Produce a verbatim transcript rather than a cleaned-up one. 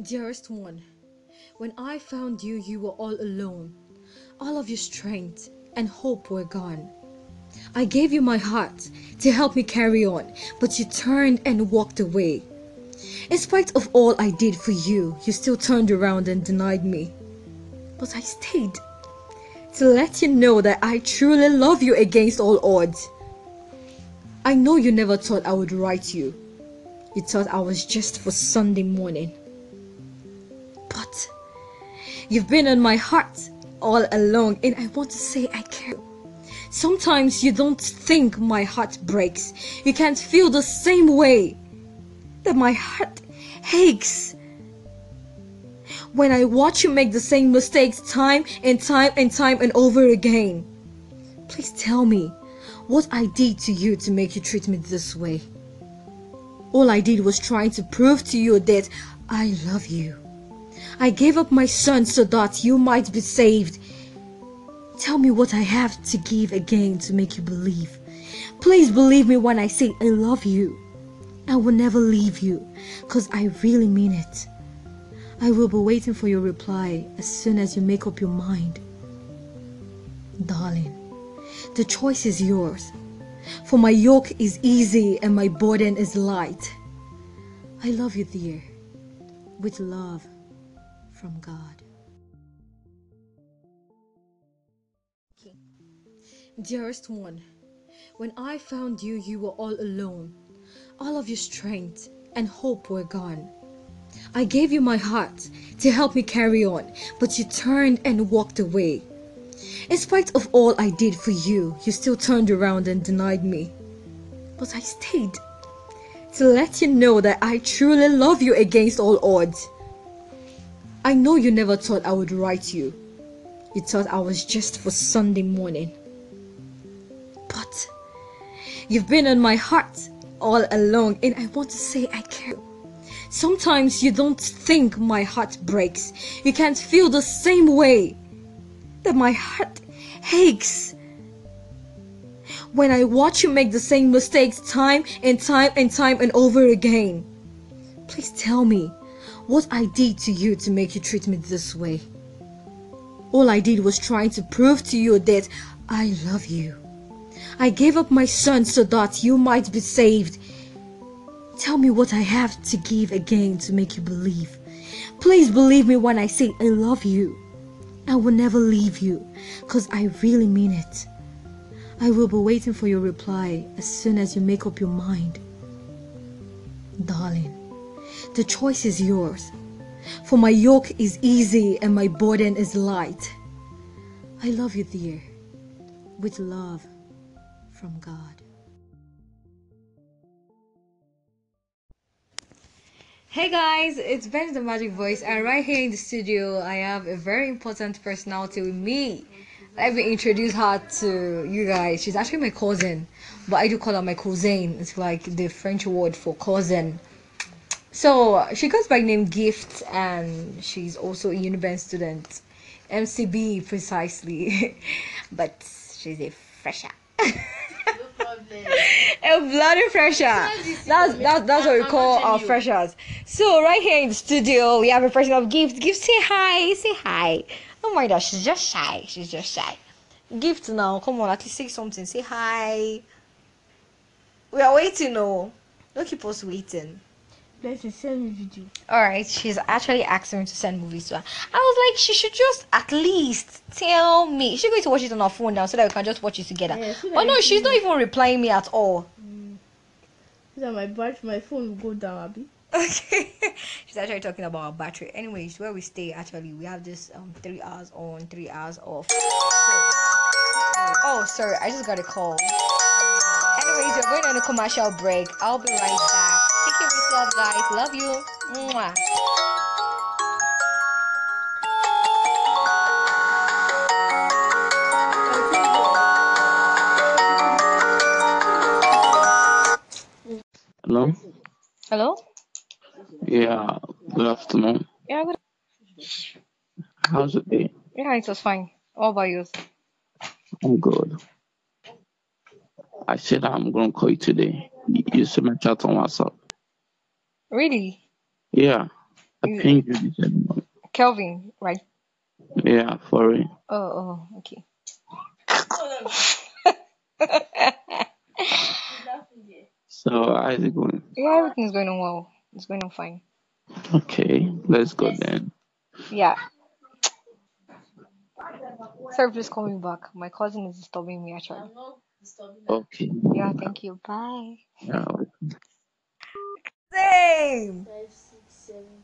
Dearest one, when I found you, you were all alone. All of your strength and hope were gone. I gave you my heart to help me carry on, but you turned and walked away. In spite of all I did for you, you still turned around and denied me. But I stayed to let you know that I truly love you against all odds. I know you never thought I would write you. You thought I was just for Sunday morning. But you've been in my heart all along, and I want to say I care. Sometimes you don't think my heart breaks. You can't feel the same way that my heart aches. When I watch you make the same mistakes time and time and time and over again. Please tell me what I did to you to make you treat me this way. All I did was trying to prove to you that I love you. I gave up my son so that you might be saved. Tell me what I have to give again to make you believe. Please believe me when I say I love you. I will never leave you, because I really mean it. I will be waiting for your reply as soon as you make up your mind. Darling, the choice is yours. For my yoke is easy and my burden is light. I love you, dear. With love from God. Dearest one, when I found you, you were all alone. All of your strength and hope were gone. I gave you my heart to help me carry on, but you turned and walked away. In spite of all I did for you, you still turned around and denied me. But I stayed to let you know that I truly love you against all odds. I know you never thought I would write you. You thought I was just for Sunday morning. But you've been in my heart all along, and I want to say I care. Sometimes you don't think my heart breaks. You can't feel the same way that my heart aches. When I watch you make the same mistakes time and time and time and over again. Please tell me what I did to you to make you treat me this way. All I did was trying to prove to you that I love you. I gave up my son so that you might be saved. Tell me what I have to give again to make you believe. Please believe me when I say I love you. I will never leave you, because I really mean it. I will be waiting for your reply as soon as you make up your mind. Darling, the choice is yours. For my yoke is easy and my burden is light. I love you, dear. With love from God. Hey guys, it's Ben the Magic Voice, and right here in the studio I have a very important personality with me. Let me introduce her to you guys. She's actually my cousin, but I do call her my cousin. It's like the French word for cousin. So she goes by name Gift, and she's also a UNIBEN student, M C B precisely. But she's a fresher. A bloody fresher. That's that's that's what we call our freshers. So right here in the studio, we have a person of Gift. Gift, say hi, say hi. Oh my gosh, she's just shy. She's just shy. Gift, now, come on, at least say something. Say hi. We are waiting, no. Don't keep us waiting. Let's send me video. All right, she's actually asking me to send movies to her. I was like, she should just at least tell me. She's going to watch it on her phone now so that we can just watch it together. Yeah, so but no, she's me. Not even replying me at all. Mm. So my battery, my phone will go down, Abby. Okay, she's actually talking about our battery. Anyways, where we stay actually, we have this um three hours on, three hours off. So, oh, sorry, I just got a call. Anyways, we're going on a commercial break. I'll be right back. Take care of yourself, guys. Love you. Mwah. Hello? Hello? Yeah, good afternoon. Yeah, good. How's it been? Yeah, it was fine. What about you? I'm good. I said I'm going to call you today. You see my chat on WhatsApp. Really? Yeah. I think you said no. Kelvin, right? Yeah, sorry. Oh, oh, okay. So, how's it going? Yeah, everything's going on well. It's going on fine. Okay, let's go then. Yeah. Sorry, please call me back. My cousin is disturbing me actually. I'm not disturbing her. Okay. Yeah, thank you. Bye. Yeah. Same. Five, six, seven.